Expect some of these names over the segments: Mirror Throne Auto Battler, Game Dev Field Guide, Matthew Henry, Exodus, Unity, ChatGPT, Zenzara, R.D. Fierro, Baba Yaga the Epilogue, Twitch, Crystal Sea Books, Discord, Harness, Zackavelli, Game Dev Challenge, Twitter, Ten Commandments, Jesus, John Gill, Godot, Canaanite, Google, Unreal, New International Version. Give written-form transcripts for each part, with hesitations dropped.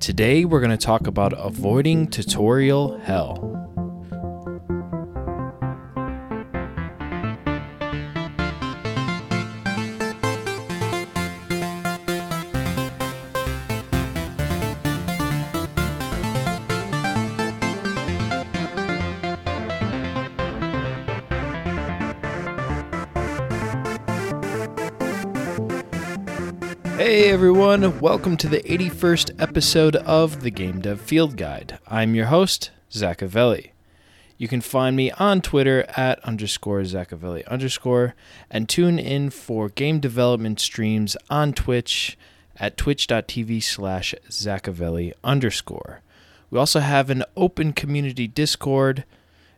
Today we're going to talk about avoiding tutorial hell. Hey everyone, welcome to the 81st episode of the Game Dev Field Guide. I'm your host, Zackavelli. You can find me on Twitter at _Zackavelli_ and tune in for game development streams on Twitch at twitch.tv/Zackavelli_. We also have an open community Discord.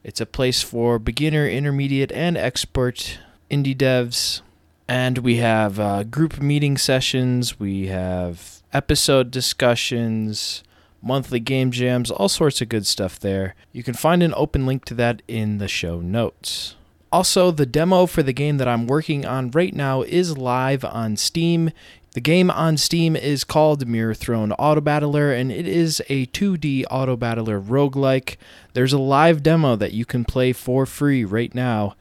It's a place for beginner, intermediate, and expert indie devs. And we have group meeting sessions, we have episode discussions, monthly game jams, all sorts of good stuff there. You can find an open link to that in the show notes. Also, the demo for the game that I'm working on right now is live on Steam. The game on Steam is called Mirror Throne Auto Battler, and it is a 2D auto battler roguelike. There's a live demo that you can play for free right now.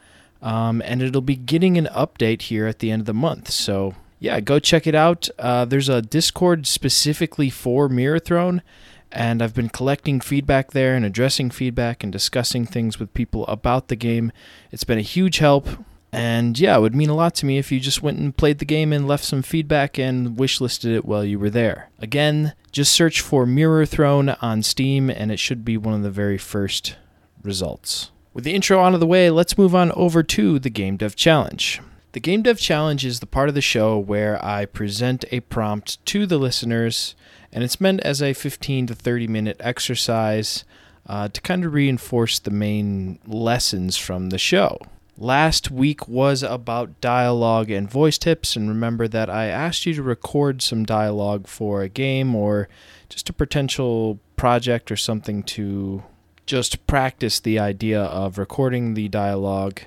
And it'll be getting an update here at the end of the month. So yeah, go check it out. There's a Discord specifically for Mirror Throne, and I've been collecting feedback there and addressing feedback and discussing things with people about the game. It's been a huge help, and yeah, it would mean a lot to me if you just went and played the game and left some feedback and wishlisted it while you were there. Again, just search for Mirror Throne on Steam, and it should be one of the very first results. With the intro out of the way, let's move on over to the Game Dev Challenge. The Game Dev Challenge is the part of the show where I present a prompt to the listeners, and it's meant as a 15 to 30 minute exercise to kind of reinforce the main lessons from the show. Last week was about dialogue and voice tips, and remember that I asked you to record some dialogue for a game or just a potential project or something to just practice the idea of recording the dialogue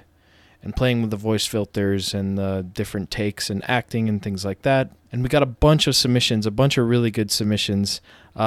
and playing with the voice filters and the different takes and acting and things like that. And we got a bunch of submissions, a bunch of really good submissions.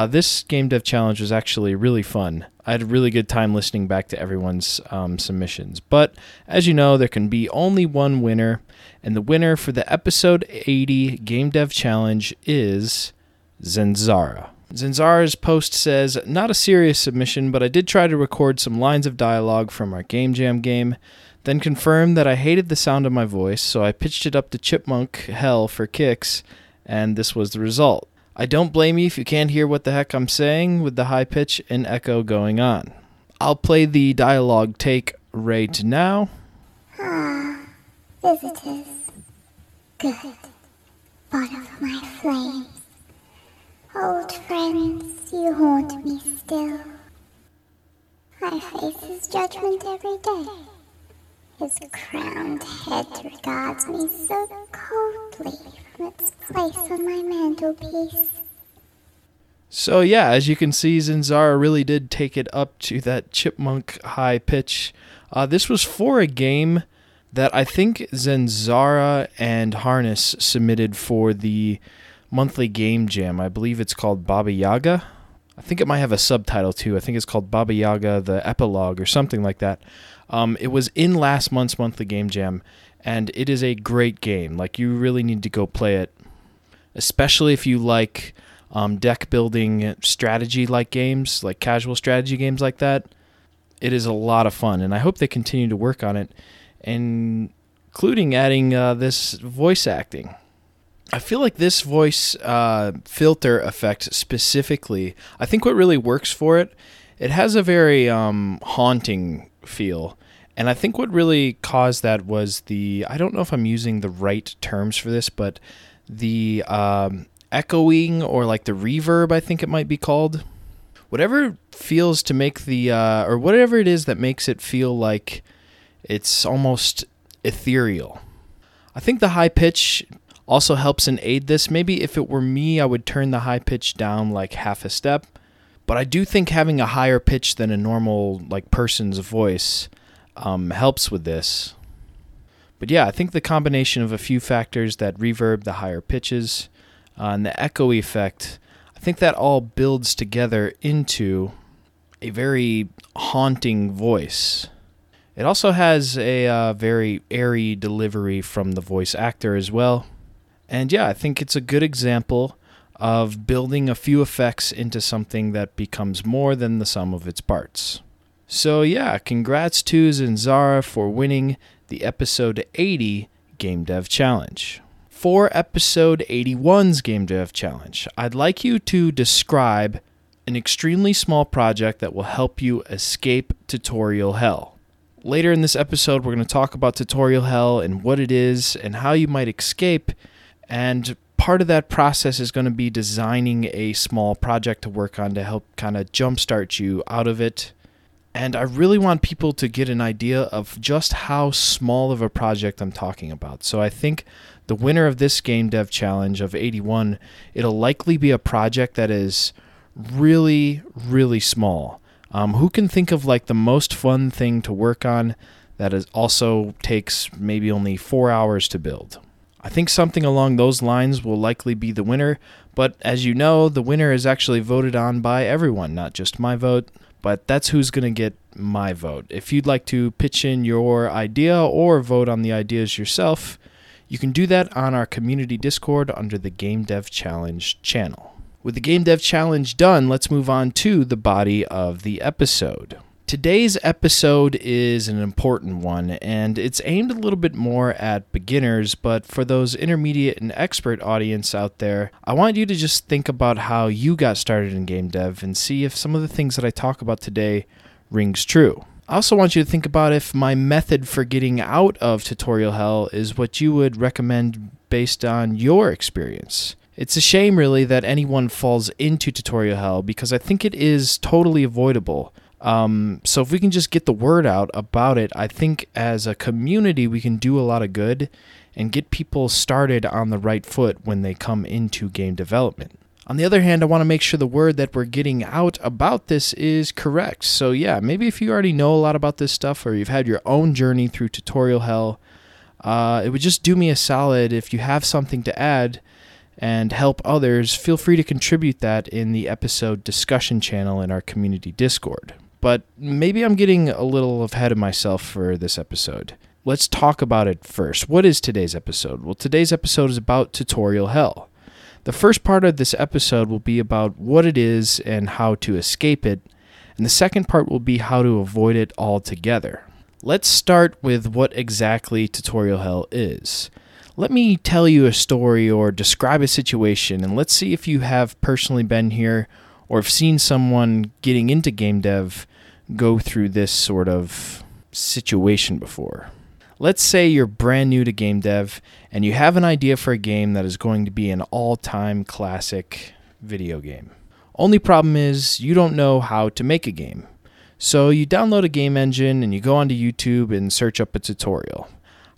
This Game Dev Challenge was actually really fun. I had a really good time listening back to everyone's submissions. But as you know, there can be only one winner. And the winner for the episode 80 Game Dev Challenge is Zenzara. Zenzara's post says, "Not a serious submission, but I did try to record some lines of dialogue from our Game Jam game, then confirmed that I hated the sound of my voice, so I pitched it up to chipmunk hell for kicks, and this was the result. I don't blame you if you can't hear what the heck I'm saying with the high pitch and echo going on. I'll play the dialogue take right now. Ah, visitors, good, bottom of my flames. Old friends, you haunt me still. I face his judgment every day. His crowned head regards me so coldly from its place on my mantelpiece." So yeah, as you can see, Zenzara really did take it up to that chipmunk high pitch. This was for a game that I think Zenzara and Harness submitted for the monthly game jam. I believe it's called Baba Yaga. I think it might have a subtitle too. I think it's called Baba Yaga the Epilogue or something like that. It was in last month's monthly game jam, and it is a great game. Like, you really need to go play it, especially if you like deck building strategy like games, like casual strategy games like that. It is a lot of fun, and I hope they continue to work on it, and including adding this voice acting. I feel like this voice filter effect specifically, I think what really works for it, it has a very haunting feel. And I think what really caused that was the, I don't know if I'm using the right terms for this, but the echoing, or like the reverb, I think it might be called. Whatever feels to make the, or whatever it is that makes it feel like it's almost ethereal. I think the high pitch also helps and aid this. Maybe if it were me, I would turn the high pitch down like half a step. But I do think having a higher pitch than a normal like person's voice helps with this. But yeah, I think the combination of a few factors, that reverb, the higher pitches, and the echo effect, I think that all builds together into a very haunting voice. It also has a very airy delivery from the voice actor as well. And yeah, I think it's a good example of building a few effects into something that becomes more than the sum of its parts. So yeah, congrats to Zenzara for winning the Episode 80 Game Dev Challenge. For Episode 81's Game Dev Challenge, I'd like you to describe an extremely small project that will help you escape tutorial hell. Later in this episode, we're going to talk about tutorial hell and what it is and how you might escape, and part of that process is going to be designing a small project to work on to help kind of jumpstart you out of it. And I really want people to get an idea of just how small of a project I'm talking about. So I think the winner of this Game Dev Challenge of 81, it'll likely be a project that is really, really small. Who can think of like the most fun thing to work on that is also takes maybe only 4 hours to build? I think something along those lines will likely be the winner, but as you know, the winner is actually voted on by everyone, not just my vote, but that's who's going to get my vote. If you'd like to pitch in your idea or vote on the ideas yourself, you can do that on our community Discord under the Game Dev Challenge channel. With the Game Dev Challenge done, let's move on to the body of the episode. Today's episode is an important one, and it's aimed a little bit more at beginners, but for those intermediate and expert audience out there, I want you to just think about how you got started in game dev and see if some of the things that I talk about today rings true. I also want you to think about if my method for getting out of tutorial hell is what you would recommend based on your experience. It's a shame, really, that anyone falls into tutorial hell because I think it is totally avoidable. So if we can just get the word out about it, I think as a community we can do a lot of good and get people started on the right foot when they come into game development. On the other hand, I want to make sure the word that we're getting out about this is correct. So yeah, maybe if you already know a lot about this stuff or you've had your own journey through tutorial hell, it would just do me a solid if you have something to add and help others, feel free to contribute that in the episode discussion channel in our community Discord. But maybe I'm getting a little ahead of myself for this episode. Let's talk about it first. What is today's episode? Well, today's episode is about tutorial hell. The first part of this episode will be about what it is and how to escape it, and the second part will be how to avoid it altogether. Let's start with what exactly tutorial hell is. Let me tell you a story or describe a situation, and let's see if you have personally been here or have seen someone getting into game dev go through this sort of situation before. Let's say you're brand new to game dev and you have an idea for a game that is going to be an all-time classic video game. Only problem is you don't know how to make a game. So you download a game engine and you go onto YouTube and search up a tutorial.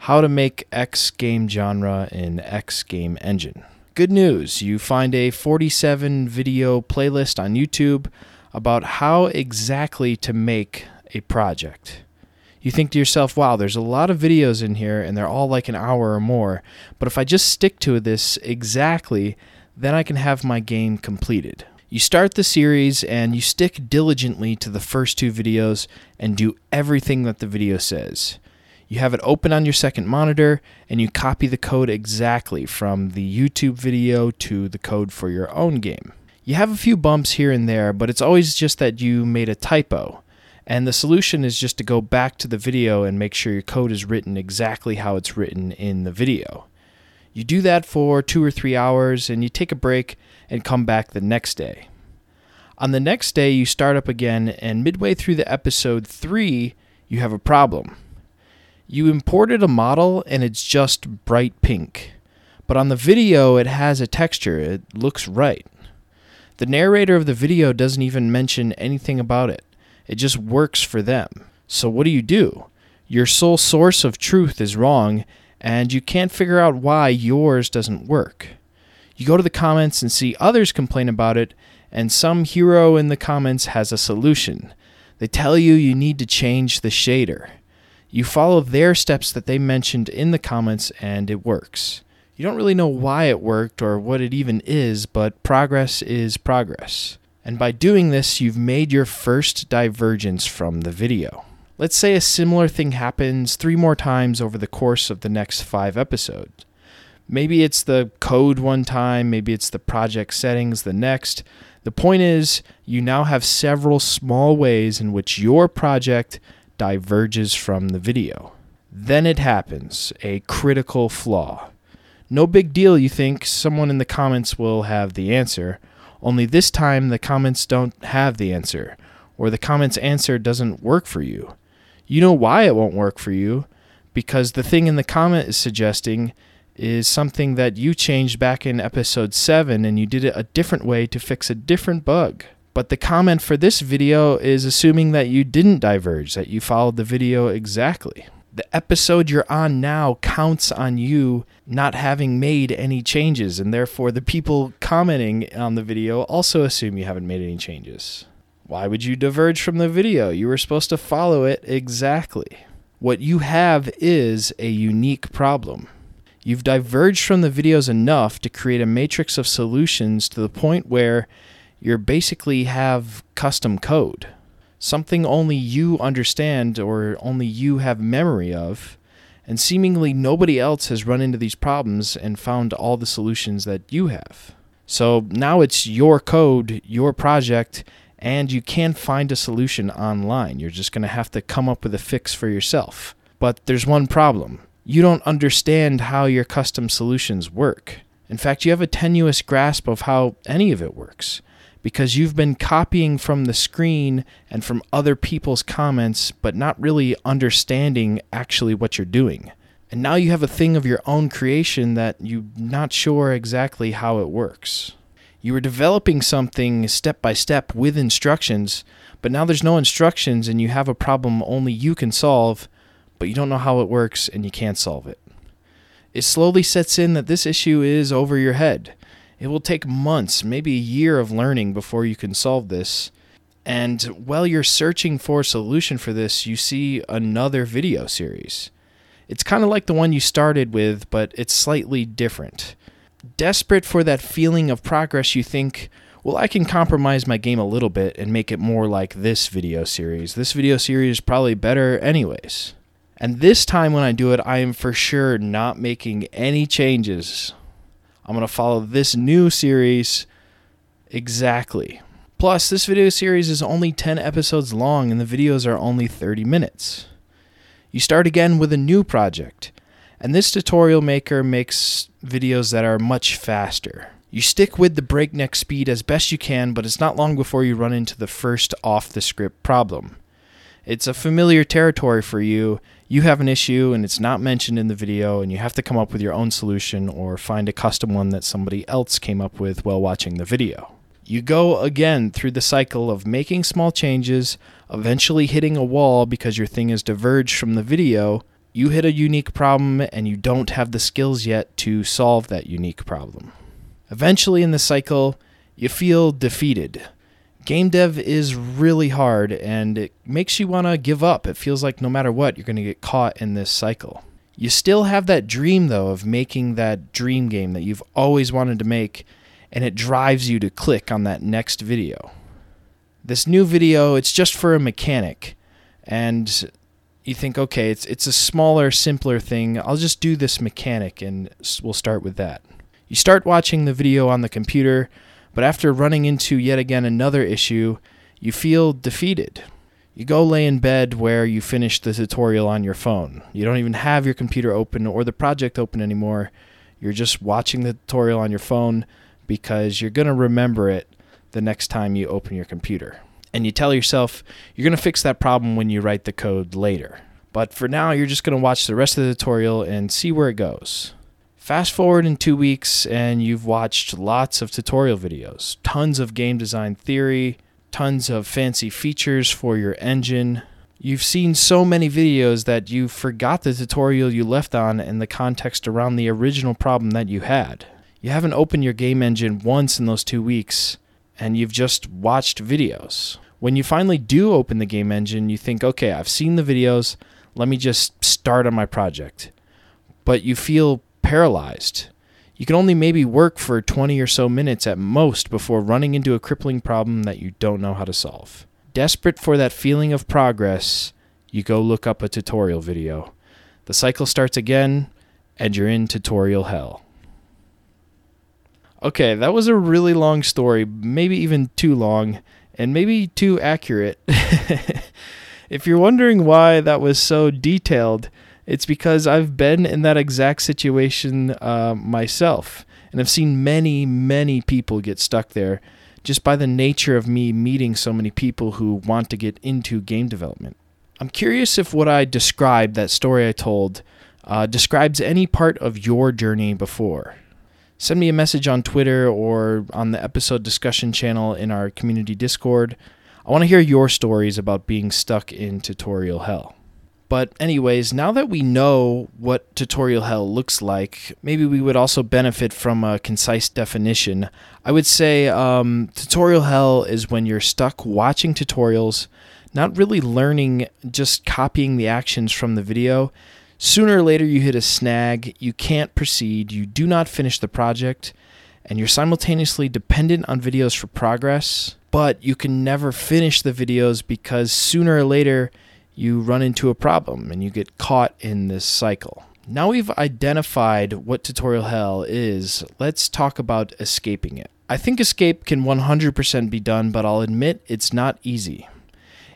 How to make X game genre in X game engine. Good news, you find a 47 video playlist on YouTube about how exactly to make a project. You think to yourself, wow, there's a lot of videos in here and they're all like an hour or more, but if I just stick to this exactly, then I can have my game completed. You start the series and you stick diligently to the first two videos and do everything that the video says. You have it open on your second monitor, and you copy the code exactly from the YouTube video to the code for your own game. You have a few bumps here and there, but it's always just that you made a typo, and the solution is just to go back to the video and make sure your code is written exactly how it's written in the video. You do that for 2 or 3 hours, and you take a break and come back the next day. On the next day, you start up again, and midway through the episode 3, you have a problem. You imported a model and it's just bright pink, but on the video it has a texture, it looks right. The narrator of the video doesn't even mention anything about it, it just works for them. So what do? Your sole source of truth is wrong and you can't figure out why yours doesn't work. You go to the comments and see others complain about it and some hero in the comments has a solution. They tell you you need to change the shader. You follow their steps that they mentioned in the comments and it works. You don't really know why it worked or what it even is, but progress is progress. And by doing this, you've made your first divergence from the video. Let's say a similar thing happens 3 more times over the course of the next 5 episodes. Maybe it's the code one time, maybe it's the project settings the next. The point is, you now have several small ways in which your project diverges from the video. Then it happens, a critical flaw. No big deal, you think, someone in the comments will have the answer, only this time the comments don't have the answer, or the comments answer doesn't work for you. You know why it won't work for you, because the thing in the comment is suggesting is something that you changed back in episode 7 and you did it a different way to fix a different bug. But the comment for this video is assuming that you didn't diverge, that you followed the video exactly. The episode you're on now counts on you not having made any changes, and therefore the people commenting on the video also assume you haven't made any changes. Why would you diverge from the video? You were supposed to follow it exactly. What you have is a unique problem. You've diverged from the videos enough to create a matrix of solutions to the point where you basically have custom code. Something only you understand or only you have memory of, and seemingly nobody else has run into these problems and found all the solutions that you have. So now it's your code, your project, and you can't find a solution online. You're just going to have to come up with a fix for yourself. But there's one problem. You don't understand how your custom solutions work. In fact, you have a tenuous grasp of how any of it works, because you've been copying from the screen and from other people's comments, but not really understanding actually what you're doing. And now you have a thing of your own creation that you're not sure exactly how it works. You were developing something step by step with instructions, but now there's no instructions and you have a problem only you can solve, but you don't know how it works and you can't solve it. It slowly sets in that this issue is over your head. It will take months, maybe a year of learning before you can solve this. And while you're searching for a solution for this, you see another video series. It's kind of like the one you started with, but it's slightly different. Desperate for that feeling of progress, you think, well, I can compromise my game a little bit and make it more like this video series. This video series is probably better anyways. And this time when I do it, I am for sure not making any changes. I'm going to follow this new series exactly. Plus, this video series is only 10 episodes long and the videos are only 30 minutes. You start again with a new project, and this tutorial maker makes videos that are much faster. You stick with the breakneck speed as best you can, but it's not long before you run into the first off-the-script problem. It's a familiar territory for you. You have an issue and it's not mentioned in the video and you have to come up with your own solution or find a custom one that somebody else came up with while watching the video. You go again through the cycle of making small changes, eventually hitting a wall because your thing is diverged from the video. You hit a unique problem and you don't have the skills yet to solve that unique problem. Eventually in the cycle, you feel defeated. Game dev is really hard and it makes you want to give up. It feels like no matter what, you're going to get caught in this cycle. You still have that dream though of making that dream game that you've always wanted to make, and it drives you to click on that next video. This new video, it's just for a mechanic, and you think, okay, it's a smaller, simpler thing. I'll just do this mechanic and we'll start with that. You start watching the video on the computer, but after running into yet again another issue, you feel defeated. You go lay in bed where you finished the tutorial on your phone. You don't even have your computer open or the project open anymore. You're just watching the tutorial on your phone because you're going to remember it the next time you open your computer. And you tell yourself you're going to fix that problem when you write the code later. But for now, you're just going to watch the rest of the tutorial and see where it goes. Fast forward in 2 weeks and you've watched lots of tutorial videos, tons of game design theory, tons of fancy features for your engine. You've seen so many videos that you forgot the tutorial you left on and the context around the original problem that you had. You haven't opened your game engine once in those 2 weeks and you've just watched videos. When you finally do open the game engine, you think, okay, I've seen the videos, let me just start on my project. But you feel paralyzed. You can only maybe work for 20 or so minutes at most before running into a crippling problem that you don't know how to solve. Desperate for that feeling of progress, you go look up a tutorial video. The cycle starts again, and you're in tutorial hell. Okay, that was a really long story, maybe even too long, and maybe too accurate. If you're wondering why that was so detailed, it's because I've been in that exact situation myself, and I've seen many, many people get stuck there just by the nature of me meeting so many people who want to get into game development. I'm curious if what I described, that story I told, describes any part of your journey before. Send me a message on Twitter or on the episode discussion channel in our community Discord. I want to hear your stories about being stuck in tutorial hell. But anyways, now that we know what tutorial hell looks like, maybe we would also benefit from a concise definition. I would say tutorial hell is when you're stuck watching tutorials, not really learning, just copying the actions from the video. Sooner or later, you hit a snag, you can't proceed, you do not finish the project, and you're simultaneously dependent on videos for progress, but you can never finish the videos because sooner or later, you run into a problem and you get caught in this cycle. Now we've identified what tutorial hell is, let's talk about escaping it. I think escape can 100% be done, but I'll admit it's not easy.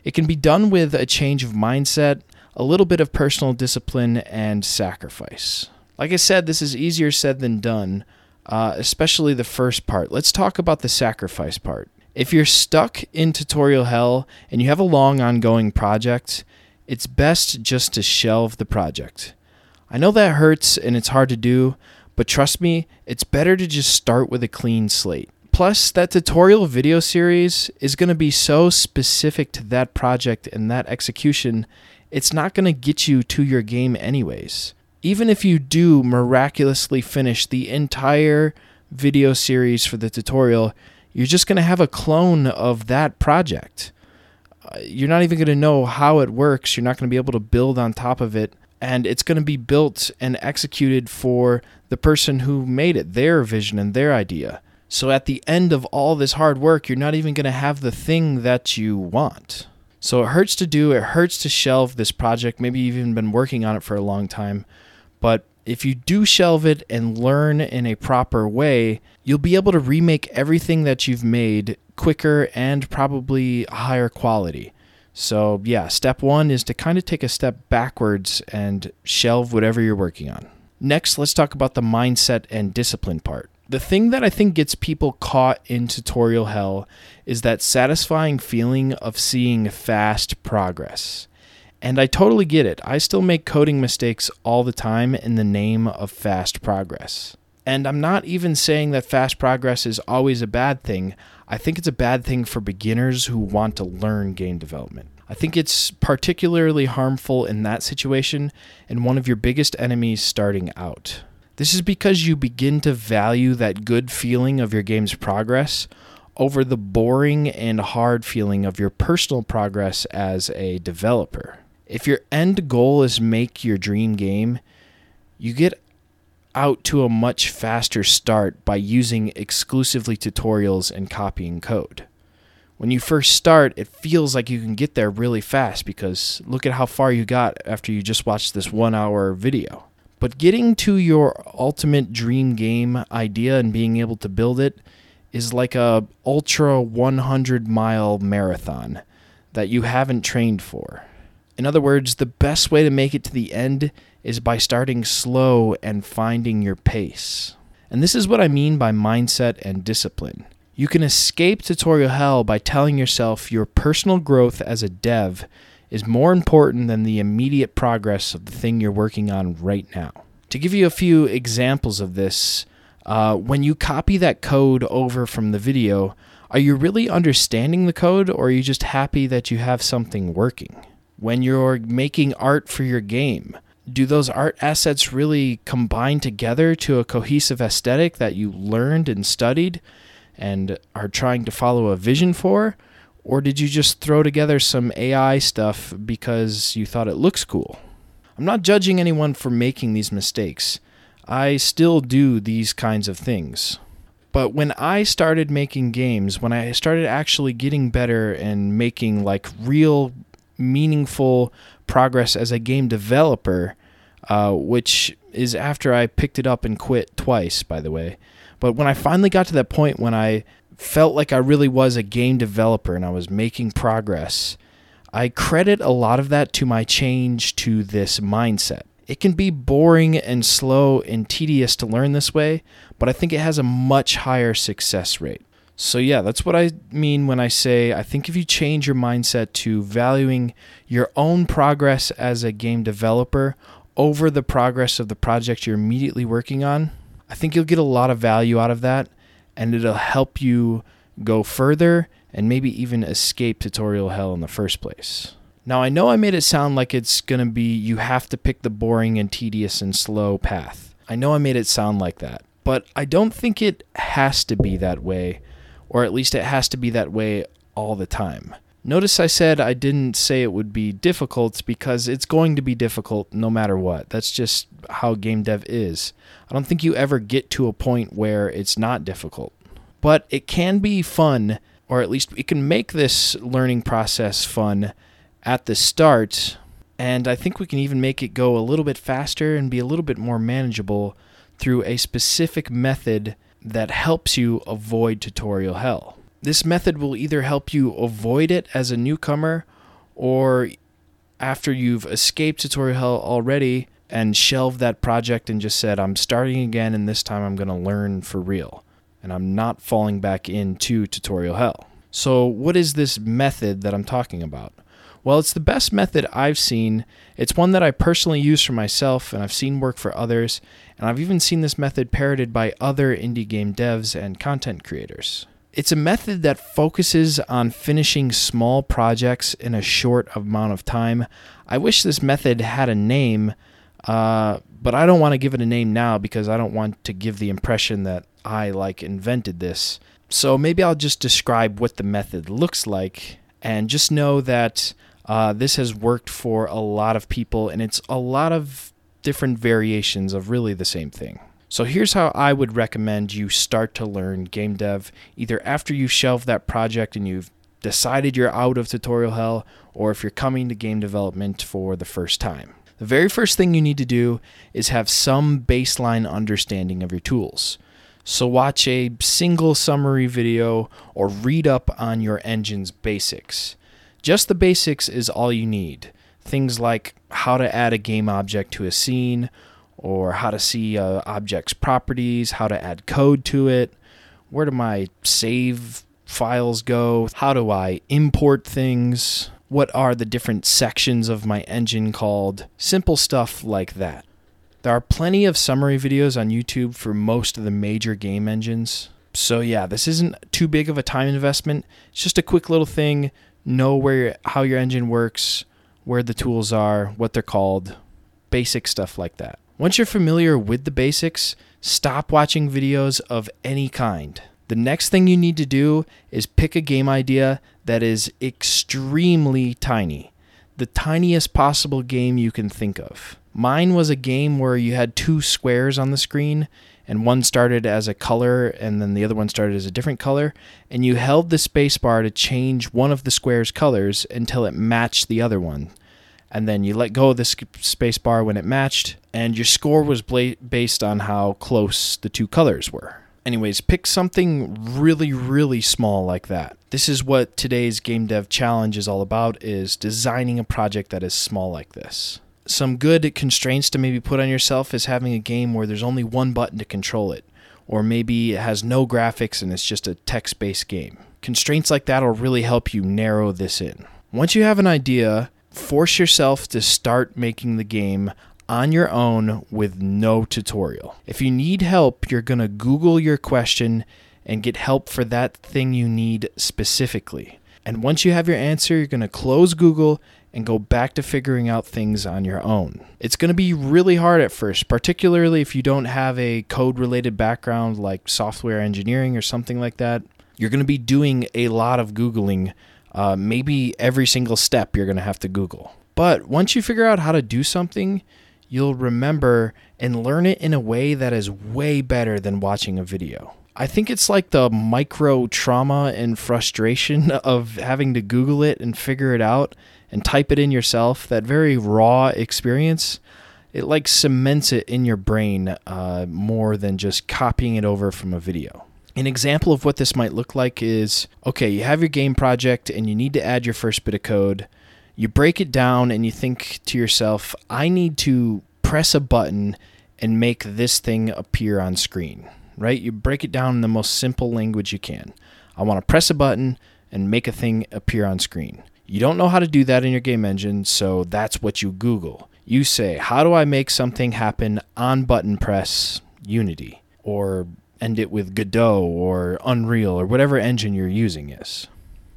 It can be done with a change of mindset, a little bit of personal discipline and sacrifice. Like I said, this is easier said than done, especially the first part. Let's talk about the sacrifice part. If you're stuck in tutorial hell and you have a long ongoing project, it's best just to shelve the project. I know that hurts and it's hard to do, but trust me, it's better to just start with a clean slate. Plus, that tutorial video series is going to be so specific to that project and that execution, it's not going to get you to your game anyways. Even if you do miraculously finish the entire video series for the tutorial, you're just going to have a clone of that project. You're not even going to know how it works. You're not going to be able to build on top of it. And it's going to be built and executed for the person who made it, their vision and their idea. So at the end of all this hard work, you're not even going to have the thing that you want. So it hurts to do, it hurts to shelve this project. Maybe you've even been working on it for a long time. But if you do shelve it and learn in a proper way, you'll be able to remake everything that you've made quicker and probably higher quality. So yeah, step one is to kind of take a step backwards and shelve whatever you're working on. Next, let's talk about the mindset and discipline part. The thing that I think gets people caught in tutorial hell is that satisfying feeling of seeing fast progress. And I totally get it. I still make coding mistakes all the time in the name of fast progress. And I'm not even saying that fast progress is always a bad thing. I think it's a bad thing for beginners who want to learn game development. I think it's particularly harmful in that situation and one of your biggest enemies starting out. This is because you begin to value that good feeling of your game's progress over the boring and hard feeling of your personal progress as a developer. If your end goal is make your dream game, you get out to a much faster start by using exclusively tutorials and copying code. When you first start, it feels like you can get there really fast because look at how far you got after you just watched this 1 hour video. But getting to your ultimate dream game idea and being able to build it is like a ultra 100-mile marathon that you haven't trained for. In other words, the best way to make it to the end is by starting slow and finding your pace. And this is what I mean by mindset and discipline. You can escape tutorial hell by telling yourself your personal growth as a dev is more important than the immediate progress of the thing you're working on right now. To give you a few examples of this, when you copy that code over from the video, are you really understanding the code or are you just happy that you have something working? When you're making art for your game, do those art assets really combine together to a cohesive aesthetic that you learned and studied and are trying to follow a vision for? Or did you just throw together some AI stuff because you thought it looks cool? I'm not judging anyone for making these mistakes. I still do these kinds of things. But when I started making games, when I started actually getting better and making like real meaningful progress as a game developer, which is after I picked it up and quit twice, by the way. But when I finally got to that point when I felt like I really was a game developer and I was making progress, I credit a lot of that to my change to this mindset. It can be boring and slow and tedious to learn this way, but I think it has a much higher success rate. So yeah, that's what I mean when I say I think if you change your mindset to valuing your own progress as a game developer over the progress of the project you're immediately working on, I think you'll get a lot of value out of that, and it'll help you go further and maybe even escape tutorial hell in the first place. Now, I know I made it sound like it's going to be you have to pick the boring and tedious and slow path. I know I made it sound like that, but I don't think it has to be that way, or at least it has to be that way all the time. Notice I said I didn't say it would be difficult because it's going to be difficult no matter what. That's just how game dev is. I don't think you ever get to a point where it's not difficult, but it can be fun, or at least it can make this learning process fun at the start, and I think we can even make it go a little bit faster and be a little bit more manageable through a specific method that helps you avoid tutorial hell. This method will either help you avoid it as a newcomer, or after you've escaped tutorial hell already and shelved that project and just said, I'm starting again and this time I'm going to learn for real and I'm not falling back into tutorial hell. So what is this method that I'm talking about? Well, it's the best method I've seen. It's one that I personally use for myself, and I've seen work for others, and I've even seen this method parroted by other indie game devs and content creators. It's a method that focuses on finishing small projects in a short amount of time. I wish this method had a name, but I don't want to give it a name now because I don't want to give the impression that I invented this. So maybe I'll just describe what the method looks like, and just know that this has worked for a lot of people, and it's a lot of different variations of really the same thing. So here's how I would recommend you start to learn game dev, either after you shelve that project and you've decided you're out of tutorial hell, or if you're coming to game development for the first time. The very first thing you need to do is have some baseline understanding of your tools. So watch a single summary video or read up on your engine's basics. Just the basics is all you need. Things like how to add a game object to a scene, or how to see an object's properties, how to add code to it, where do my save files go, how do I import things, what are the different sections of my engine called, simple stuff like that. There are plenty of summary videos on YouTube for most of the major game engines. So yeah, this isn't too big of a time investment. It's just a quick little thing. Know how your engine works, where the tools are, what they're called, basic stuff like that. Once you're familiar with the basics, stop watching videos of any kind. The next thing you need to do is pick a game idea that is extremely tiny. The tiniest possible game you can think of. Mine was a game where you had two squares on the screen, and one started as a color and then the other one started as a different color, and you held the spacebar to change one of the square's colors until it matched the other one. And then you let go of the spacebar when it matched, and your score was based on how close the two colors were. Anyways, pick something really, really small like that. This is what today's Game Dev Challenge is all about, is designing a project that is small like this. Some good constraints to maybe put on yourself is having a game where there's only one button to control it, or maybe it has no graphics and it's just a text-based game. Constraints like that will really help you narrow this in. Once you have an idea, force yourself to start making the game on your own with no tutorial. If you need help, you're going to Google your question and get help for that thing you need specifically. And once you have your answer, you're going to close Google and go back to figuring out things on your own. It's going to be really hard at first, particularly if you don't have a code-related background like software engineering or something like that. You're going to be doing a lot of Googling. Maybe every single step you're going to have to Google. But once you figure out how to do something, you'll remember and learn it in a way that is way better than watching a video. I think it's like the micro trauma and frustration of having to Google it and figure it out and type it in yourself, that very raw experience. It like cements it in your brain more than just copying it over from a video. An example of what this might look like is, okay, you have your game project and you need to add your first bit of code. You break it down and you think to yourself, I need to press a button and make this thing appear on screen, right? You break it down in the most simple language you can. I want to press a button and make a thing appear on screen. You don't know how to do that in your game engine, so that's what you Google. You say, how do I make something happen on button press Unity, or end it with Godot or Unreal or whatever engine you're using is.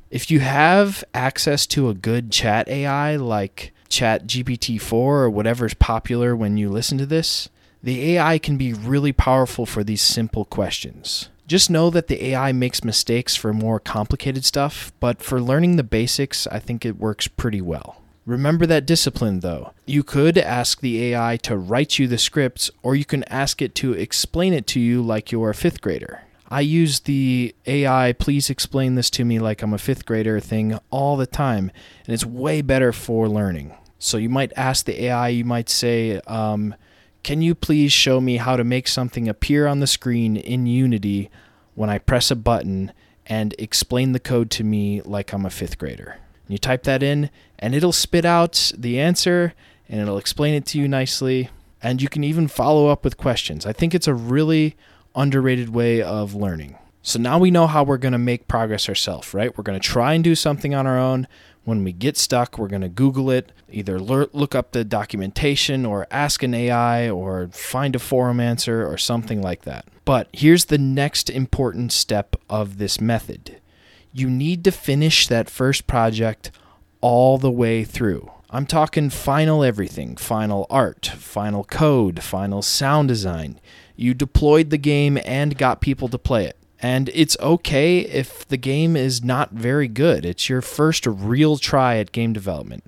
If you have access to a good chat AI like ChatGPT-4 or whatever's popular when you listen to this, the AI can be really powerful for these simple questions. Just know that the AI makes mistakes for more complicated stuff, but for learning the basics, I think it works pretty well. Remember that discipline, though. You could ask the AI to write you the scripts, or you can ask it to explain it to you like you're a fifth grader. I use the AI, please explain this to me like I'm a fifth grader thing all the time, and it's way better for learning. So you might ask the AI, you might say, can you please show me how to make something appear on the screen in Unity when I press a button, and explain the code to me like I'm a fifth grader? You type that in, and it'll spit out the answer, and it'll explain it to you nicely, and you can even follow up with questions. I think it's a really underrated way of learning. So now we know how we're going to make progress ourselves, right? We're going to try and do something on our own. When we get stuck, we're going to Google it, either look up the documentation or ask an AI or find a forum answer or something like that. But here's the next important step of this method. You need to finish that first project all the way through. I'm talking final everything, final art, final code, final sound design. You deployed the game and got people to play it. And it's okay if the game is not very good. It's your first real try at game development.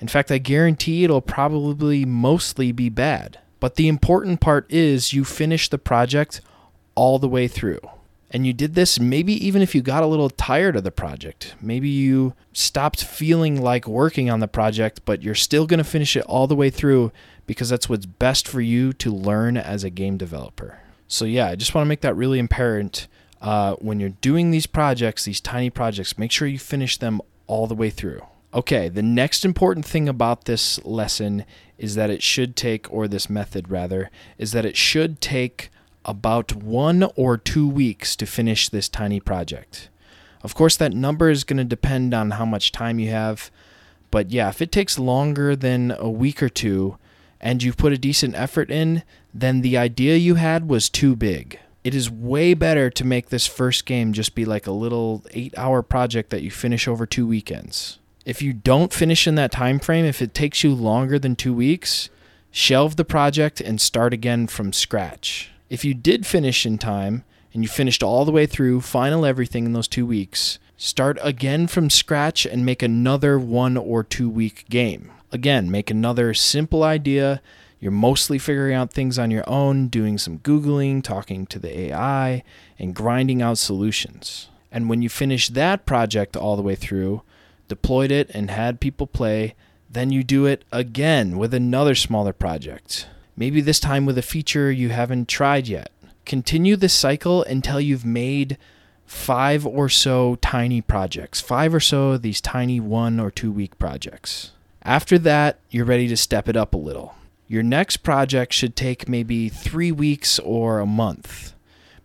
In fact, I guarantee it'll probably mostly be bad. But the important part is you finish the project all the way through. And you did this maybe even if you got a little tired of the project. Maybe you stopped feeling like working on the project, but you're still going to finish it all the way through because that's what's best for you to learn as a game developer. So yeah, I just want to make that really apparent. When you're doing these projects, these tiny projects, make sure you finish them all the way through. Okay, the next important thing about this lesson is that it should take, or this method rather, is that it should take about 1 or 2 weeks to finish this tiny project. Of course, that number is going to depend on how much time you have, but yeah, if it takes longer than a week or two and you've put a decent effort in, then the idea you had was too big. It is way better to make this first game just be like a little 8-hour project that you finish over 2 weekends. If you don't finish in that time frame, if it takes you longer than 2 weeks, shelve the project and start again from scratch. If you did finish in time, and you finished all the way through, final everything in those 2 weeks, start again from scratch and make another 1 or 2 week game. Again, make another simple idea. You're mostly figuring out things on your own, doing some Googling, talking to the AI, and grinding out solutions. And when you finish that project all the way through, deployed it and had people play, then you do it again with another smaller project. Maybe this time with a feature you haven't tried yet. Continue this cycle until you've made 5 or so tiny projects, 5 or so of these tiny 1 or 2 week projects. After that, you're ready to step it up a little. Your next project should take maybe 3 weeks or a month.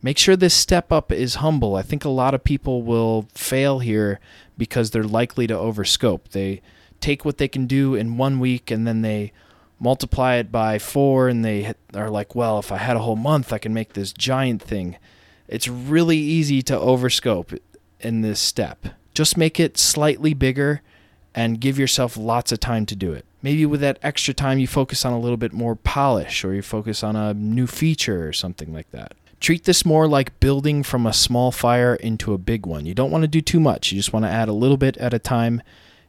Make sure this step up is humble. I think a lot of people will fail here because they're likely to overscope. They take what they can do in 1 week and then they multiply it by 4 and they are like, well, if I had a whole month, I can make this giant thing. It's really easy to overscope in this step. Just make it slightly bigger and give yourself lots of time to do it. Maybe with that extra time, you focus on a little bit more polish, or you focus on a new feature or something like that. Treat this more like building from a small fire into a big one. You don't want to do too much. You just want to add a little bit at a time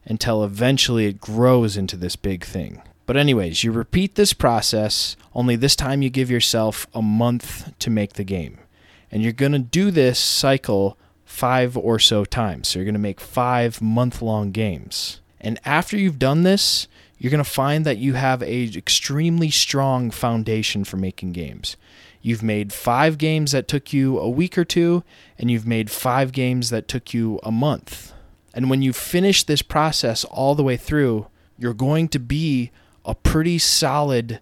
until eventually it grows into this big thing. But anyways, you repeat this process, only this time you give yourself a month to make the game. And you're going to do this cycle 5 or so times. So you're going to make 5 month-long games. And after you've done this, you're going to find that you have an extremely strong foundation for making games. You've made 5 games that took you a week or two, and you've made 5 games that took you a month. And when you finish this process all the way through, you're going to be a pretty solid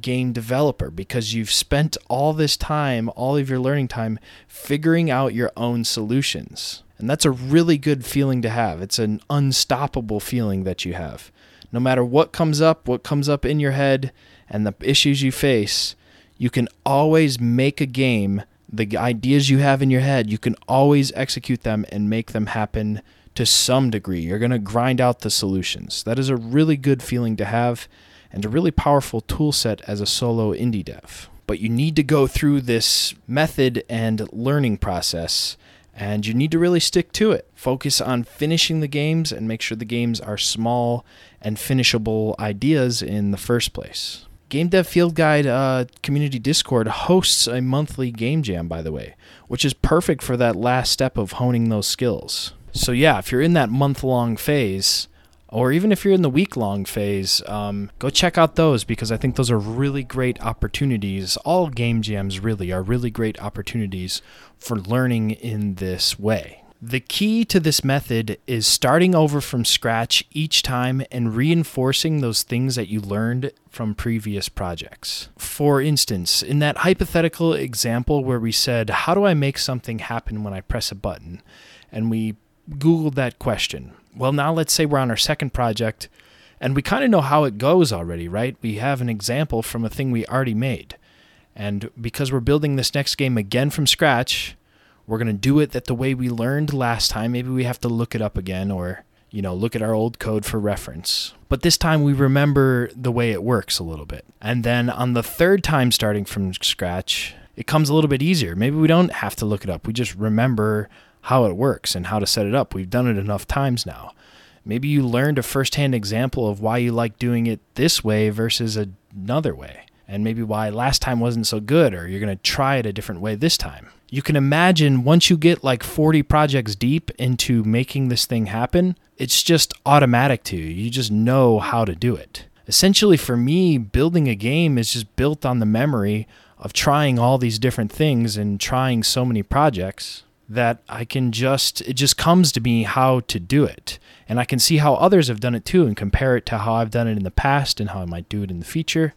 game developer because you've spent all this time, all of your learning time, figuring out your own solutions. And that's a really good feeling to have. It's an unstoppable feeling that you have. No matter what comes up in your head, and the issues you face, you can always make a game. The ideas you have in your head, you can always execute them and make them happen to some degree. You're going to grind out the solutions. That is a really good feeling to have and a really powerful tool set as a solo indie dev. But you need to go through this method and learning process, and you need to really stick to it. Focus on finishing the games and make sure the games are small and finishable ideas in the first place. Game Dev Field Guide Community Discord hosts a monthly game jam, by the way, which is perfect for that last step of honing those skills. So yeah, if you're in that month-long phase, or even if you're in the week-long phase, go check out those because I think those are really great opportunities. All game jams really are really great opportunities for learning in this way. The key to this method is starting over from scratch each time and reinforcing those things that you learned from previous projects. For instance, in that hypothetical example where we said, how do I make something happen when I press a button? And we Googled that question. Well, now let's say we're on our second project and we kind of know how it goes already, right? We have an example from a thing we already made. And because we're building this next game again from scratch, we're going to do it that the way we learned last time. Maybe we have to look it up again or, look at our old code for reference. But this time we remember the way it works a little bit. And then on the third time starting from scratch, it comes a little bit easier. Maybe we don't have to look it up. We just remember how it works and how to set it up. We've done it enough times now. Maybe you learned a firsthand example of why you like doing it this way versus another way. And maybe why last time wasn't so good, or you're going to try it a different way this time. You can imagine once you get like 40 projects deep into making this thing happen, it's just automatic to you. You just know how to do it. Essentially for me, building a game is just built on the memory of trying all these different things and trying so many projects that it just comes to me how to do it. And I can see how others have done it too and compare it to how I've done it in the past and how I might do it in the future.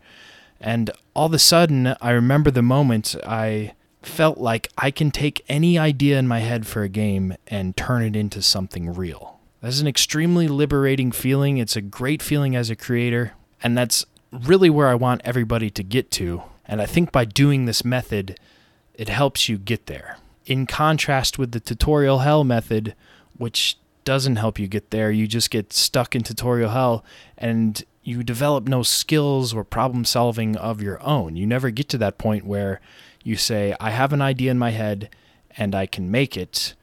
And all of a sudden, I remember the moment I felt like I can take any idea in my head for a game and turn it into something real. That's an extremely liberating feeling. It's a great feeling as a creator. And that's really where I want everybody to get to. And I think by doing this method, it helps you get there. In contrast with the tutorial hell method, which doesn't help you get there, you just get stuck in tutorial hell and you develop no skills or problem solving of your own. You never get to that point where you say, I have an idea in my head and I can make it.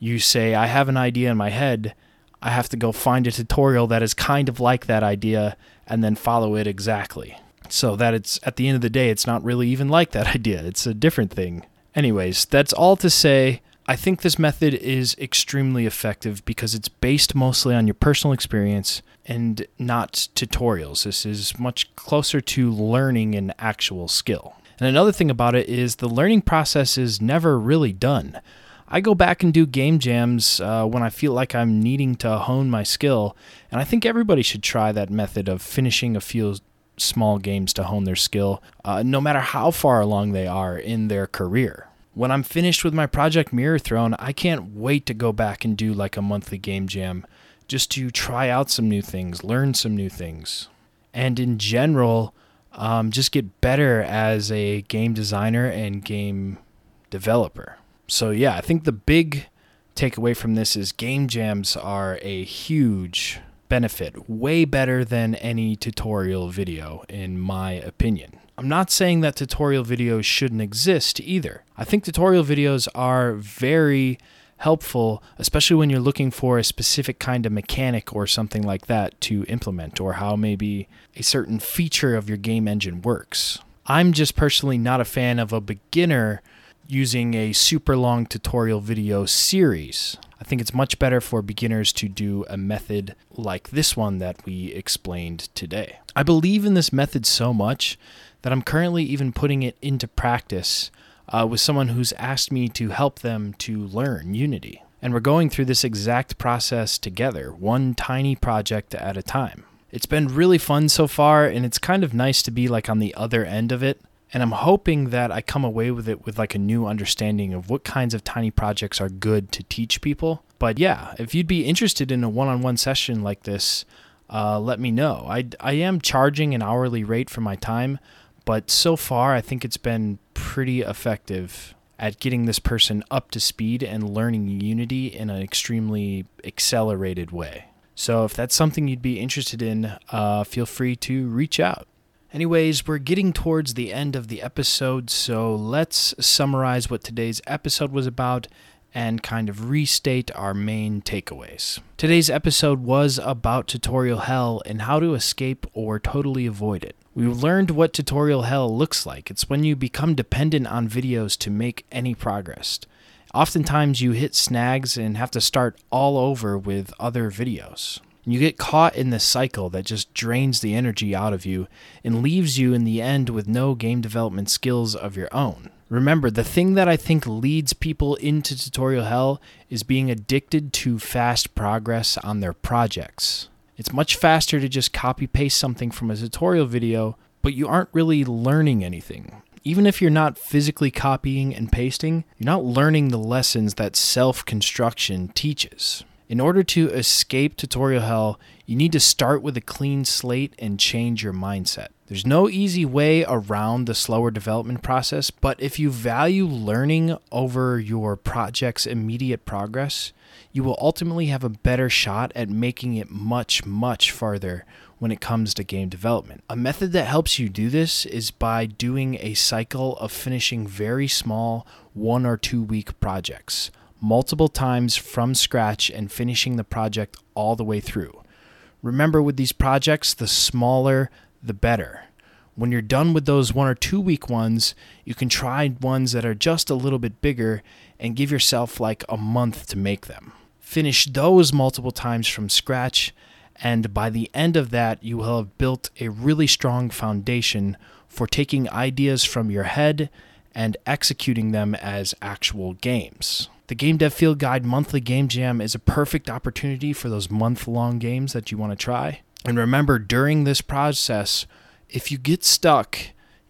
You say, I have an idea in my head. I have to go find a tutorial that is kind of like that idea and then follow it exactly. So that it's at the end of the day, it's not really even like that idea. It's a different thing. Anyways, that's all to say. I think this method is extremely effective because it's based mostly on your personal experience and not tutorials. This is much closer to learning an actual skill. And another thing about it is the learning process is never really done. I go back and do game jams when I feel like I'm needing to hone my skill, and I think everybody should try that method of finishing a few small games to hone their skill, no matter how far along they are in their career. When I'm finished with my project Mirror Throne, I can't wait to go back and do like a monthly game jam just to try out some new things, learn some new things. And in general, just get better as a game designer and game developer. So yeah, I think the big takeaway from this is game jams are a huge benefit, way better than any tutorial video, in my opinion. I'm not saying that tutorial videos shouldn't exist either. I think tutorial videos are very helpful, especially when you're looking for a specific kind of mechanic or something like that to implement, or how maybe a certain feature of your game engine works. I'm just personally not a fan of a beginner using a super long tutorial video series. I think it's much better for beginners to do a method like this one that we explained today. I believe in this method so much that I'm currently even putting it into practice with someone who's asked me to help them to learn Unity. And we're going through this exact process together, one tiny project at a time. It's been really fun so far, and it's kind of nice to be like on the other end of it. And I'm hoping that I come away with it with like a new understanding of what kinds of tiny projects are good to teach people. But yeah, if you'd be interested in a one-on-one session like this, let me know. I am charging an hourly rate for my time, but so far I think it's been pretty effective at getting this person up to speed and learning Unity in an extremely accelerated way. So if that's something you'd be interested in, feel free to reach out. Anyways, we're getting towards the end of the episode, so let's summarize what today's episode was about and kind of restate our main takeaways. Today's episode was about tutorial hell and how to escape or totally avoid it. We learned what tutorial hell looks like. It's when you become dependent on videos to make any progress. Oftentimes you hit snags and have to start all over with other videos. You get caught in this cycle that just drains the energy out of you and leaves you in the end with no game development skills of your own. Remember, the thing that I think leads people into tutorial hell is being addicted to fast progress on their projects. It's much faster to just copy-paste something from a tutorial video, but you aren't really learning anything. Even if you're not physically copying and pasting, you're not learning the lessons that self-construction teaches. In order to escape tutorial hell, you need to start with a clean slate and change your mindset. There's no easy way around the slower development process, but if you value learning over your project's immediate progress, you will ultimately have a better shot at making it much, much farther when it comes to game development. A method that helps you do this is by doing a cycle of finishing very small 1 or 2 week projects multiple times from scratch and finishing the project all the way through. Remember, with these projects, the smaller, the better. When you're done with those 1 or 2 week ones, you can try ones that are just a little bit bigger and give yourself like a month to make them. Finish those multiple times from scratch, and by the end of that, you will have built a really strong foundation for taking ideas from your head and executing them as actual games. The Game Dev Field Guide Monthly Game Jam is a perfect opportunity for those month-long games that you want to try. And remember, during this process, if you get stuck,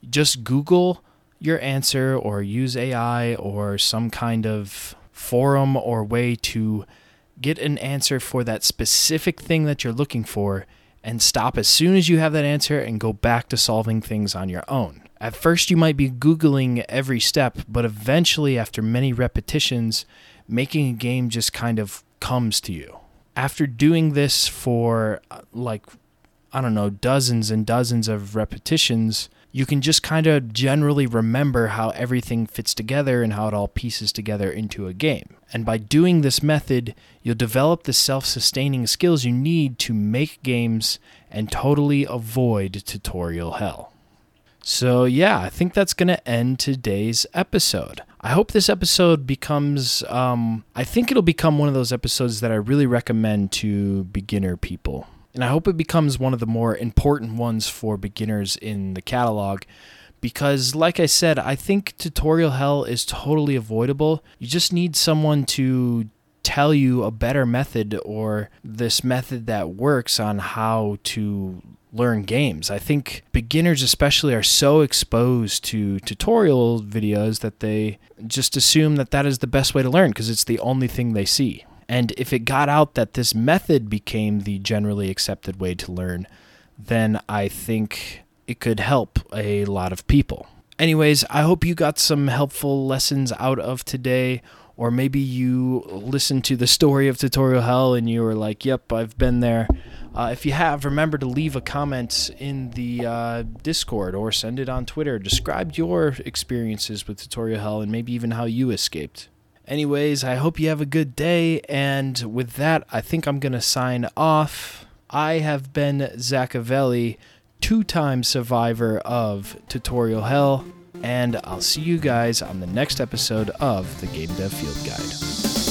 just Google your answer or use AI or some kind of forum or way to get an answer for that specific thing that you're looking for, and stop as soon as you have that answer and go back to solving things on your own. At first, you might be Googling every step, but eventually, after many repetitions, making a game just kind of comes to you. After doing this for, dozens and dozens of repetitions, you can just kind of generally remember how everything fits together and how it all pieces together into a game. And by doing this method, you'll develop the self-sustaining skills you need to make games and totally avoid tutorial hell. So yeah, I think that's going to end today's episode. I hope this episode becomes, I think it'll become one of those episodes that I really recommend to beginner people. And I hope it becomes one of the more important ones for beginners in the catalog, because like I said, I think tutorial hell is totally avoidable. You just need someone to tell you a better method, or this method that works, on how to learn games. I think beginners especially are so exposed to tutorial videos that they just assume that that is the best way to learn because it's the only thing they see. And if it got out that this method became the generally accepted way to learn, then I think it could help a lot of people. Anyways, I hope you got some helpful lessons out of today, or maybe you listened to the story of tutorial hell and you were like, yep, I've been there. If you have, remember to leave a comment in the Discord or send it on Twitter. Describe your experiences with tutorial hell and maybe even how you escaped. Anyways, I hope you have a good day, and with that, I think I'm going to sign off. I have been Zackavelli, two-time survivor of Tutorial Hell, and I'll see you guys on the next episode of the Game Dev Field Guide.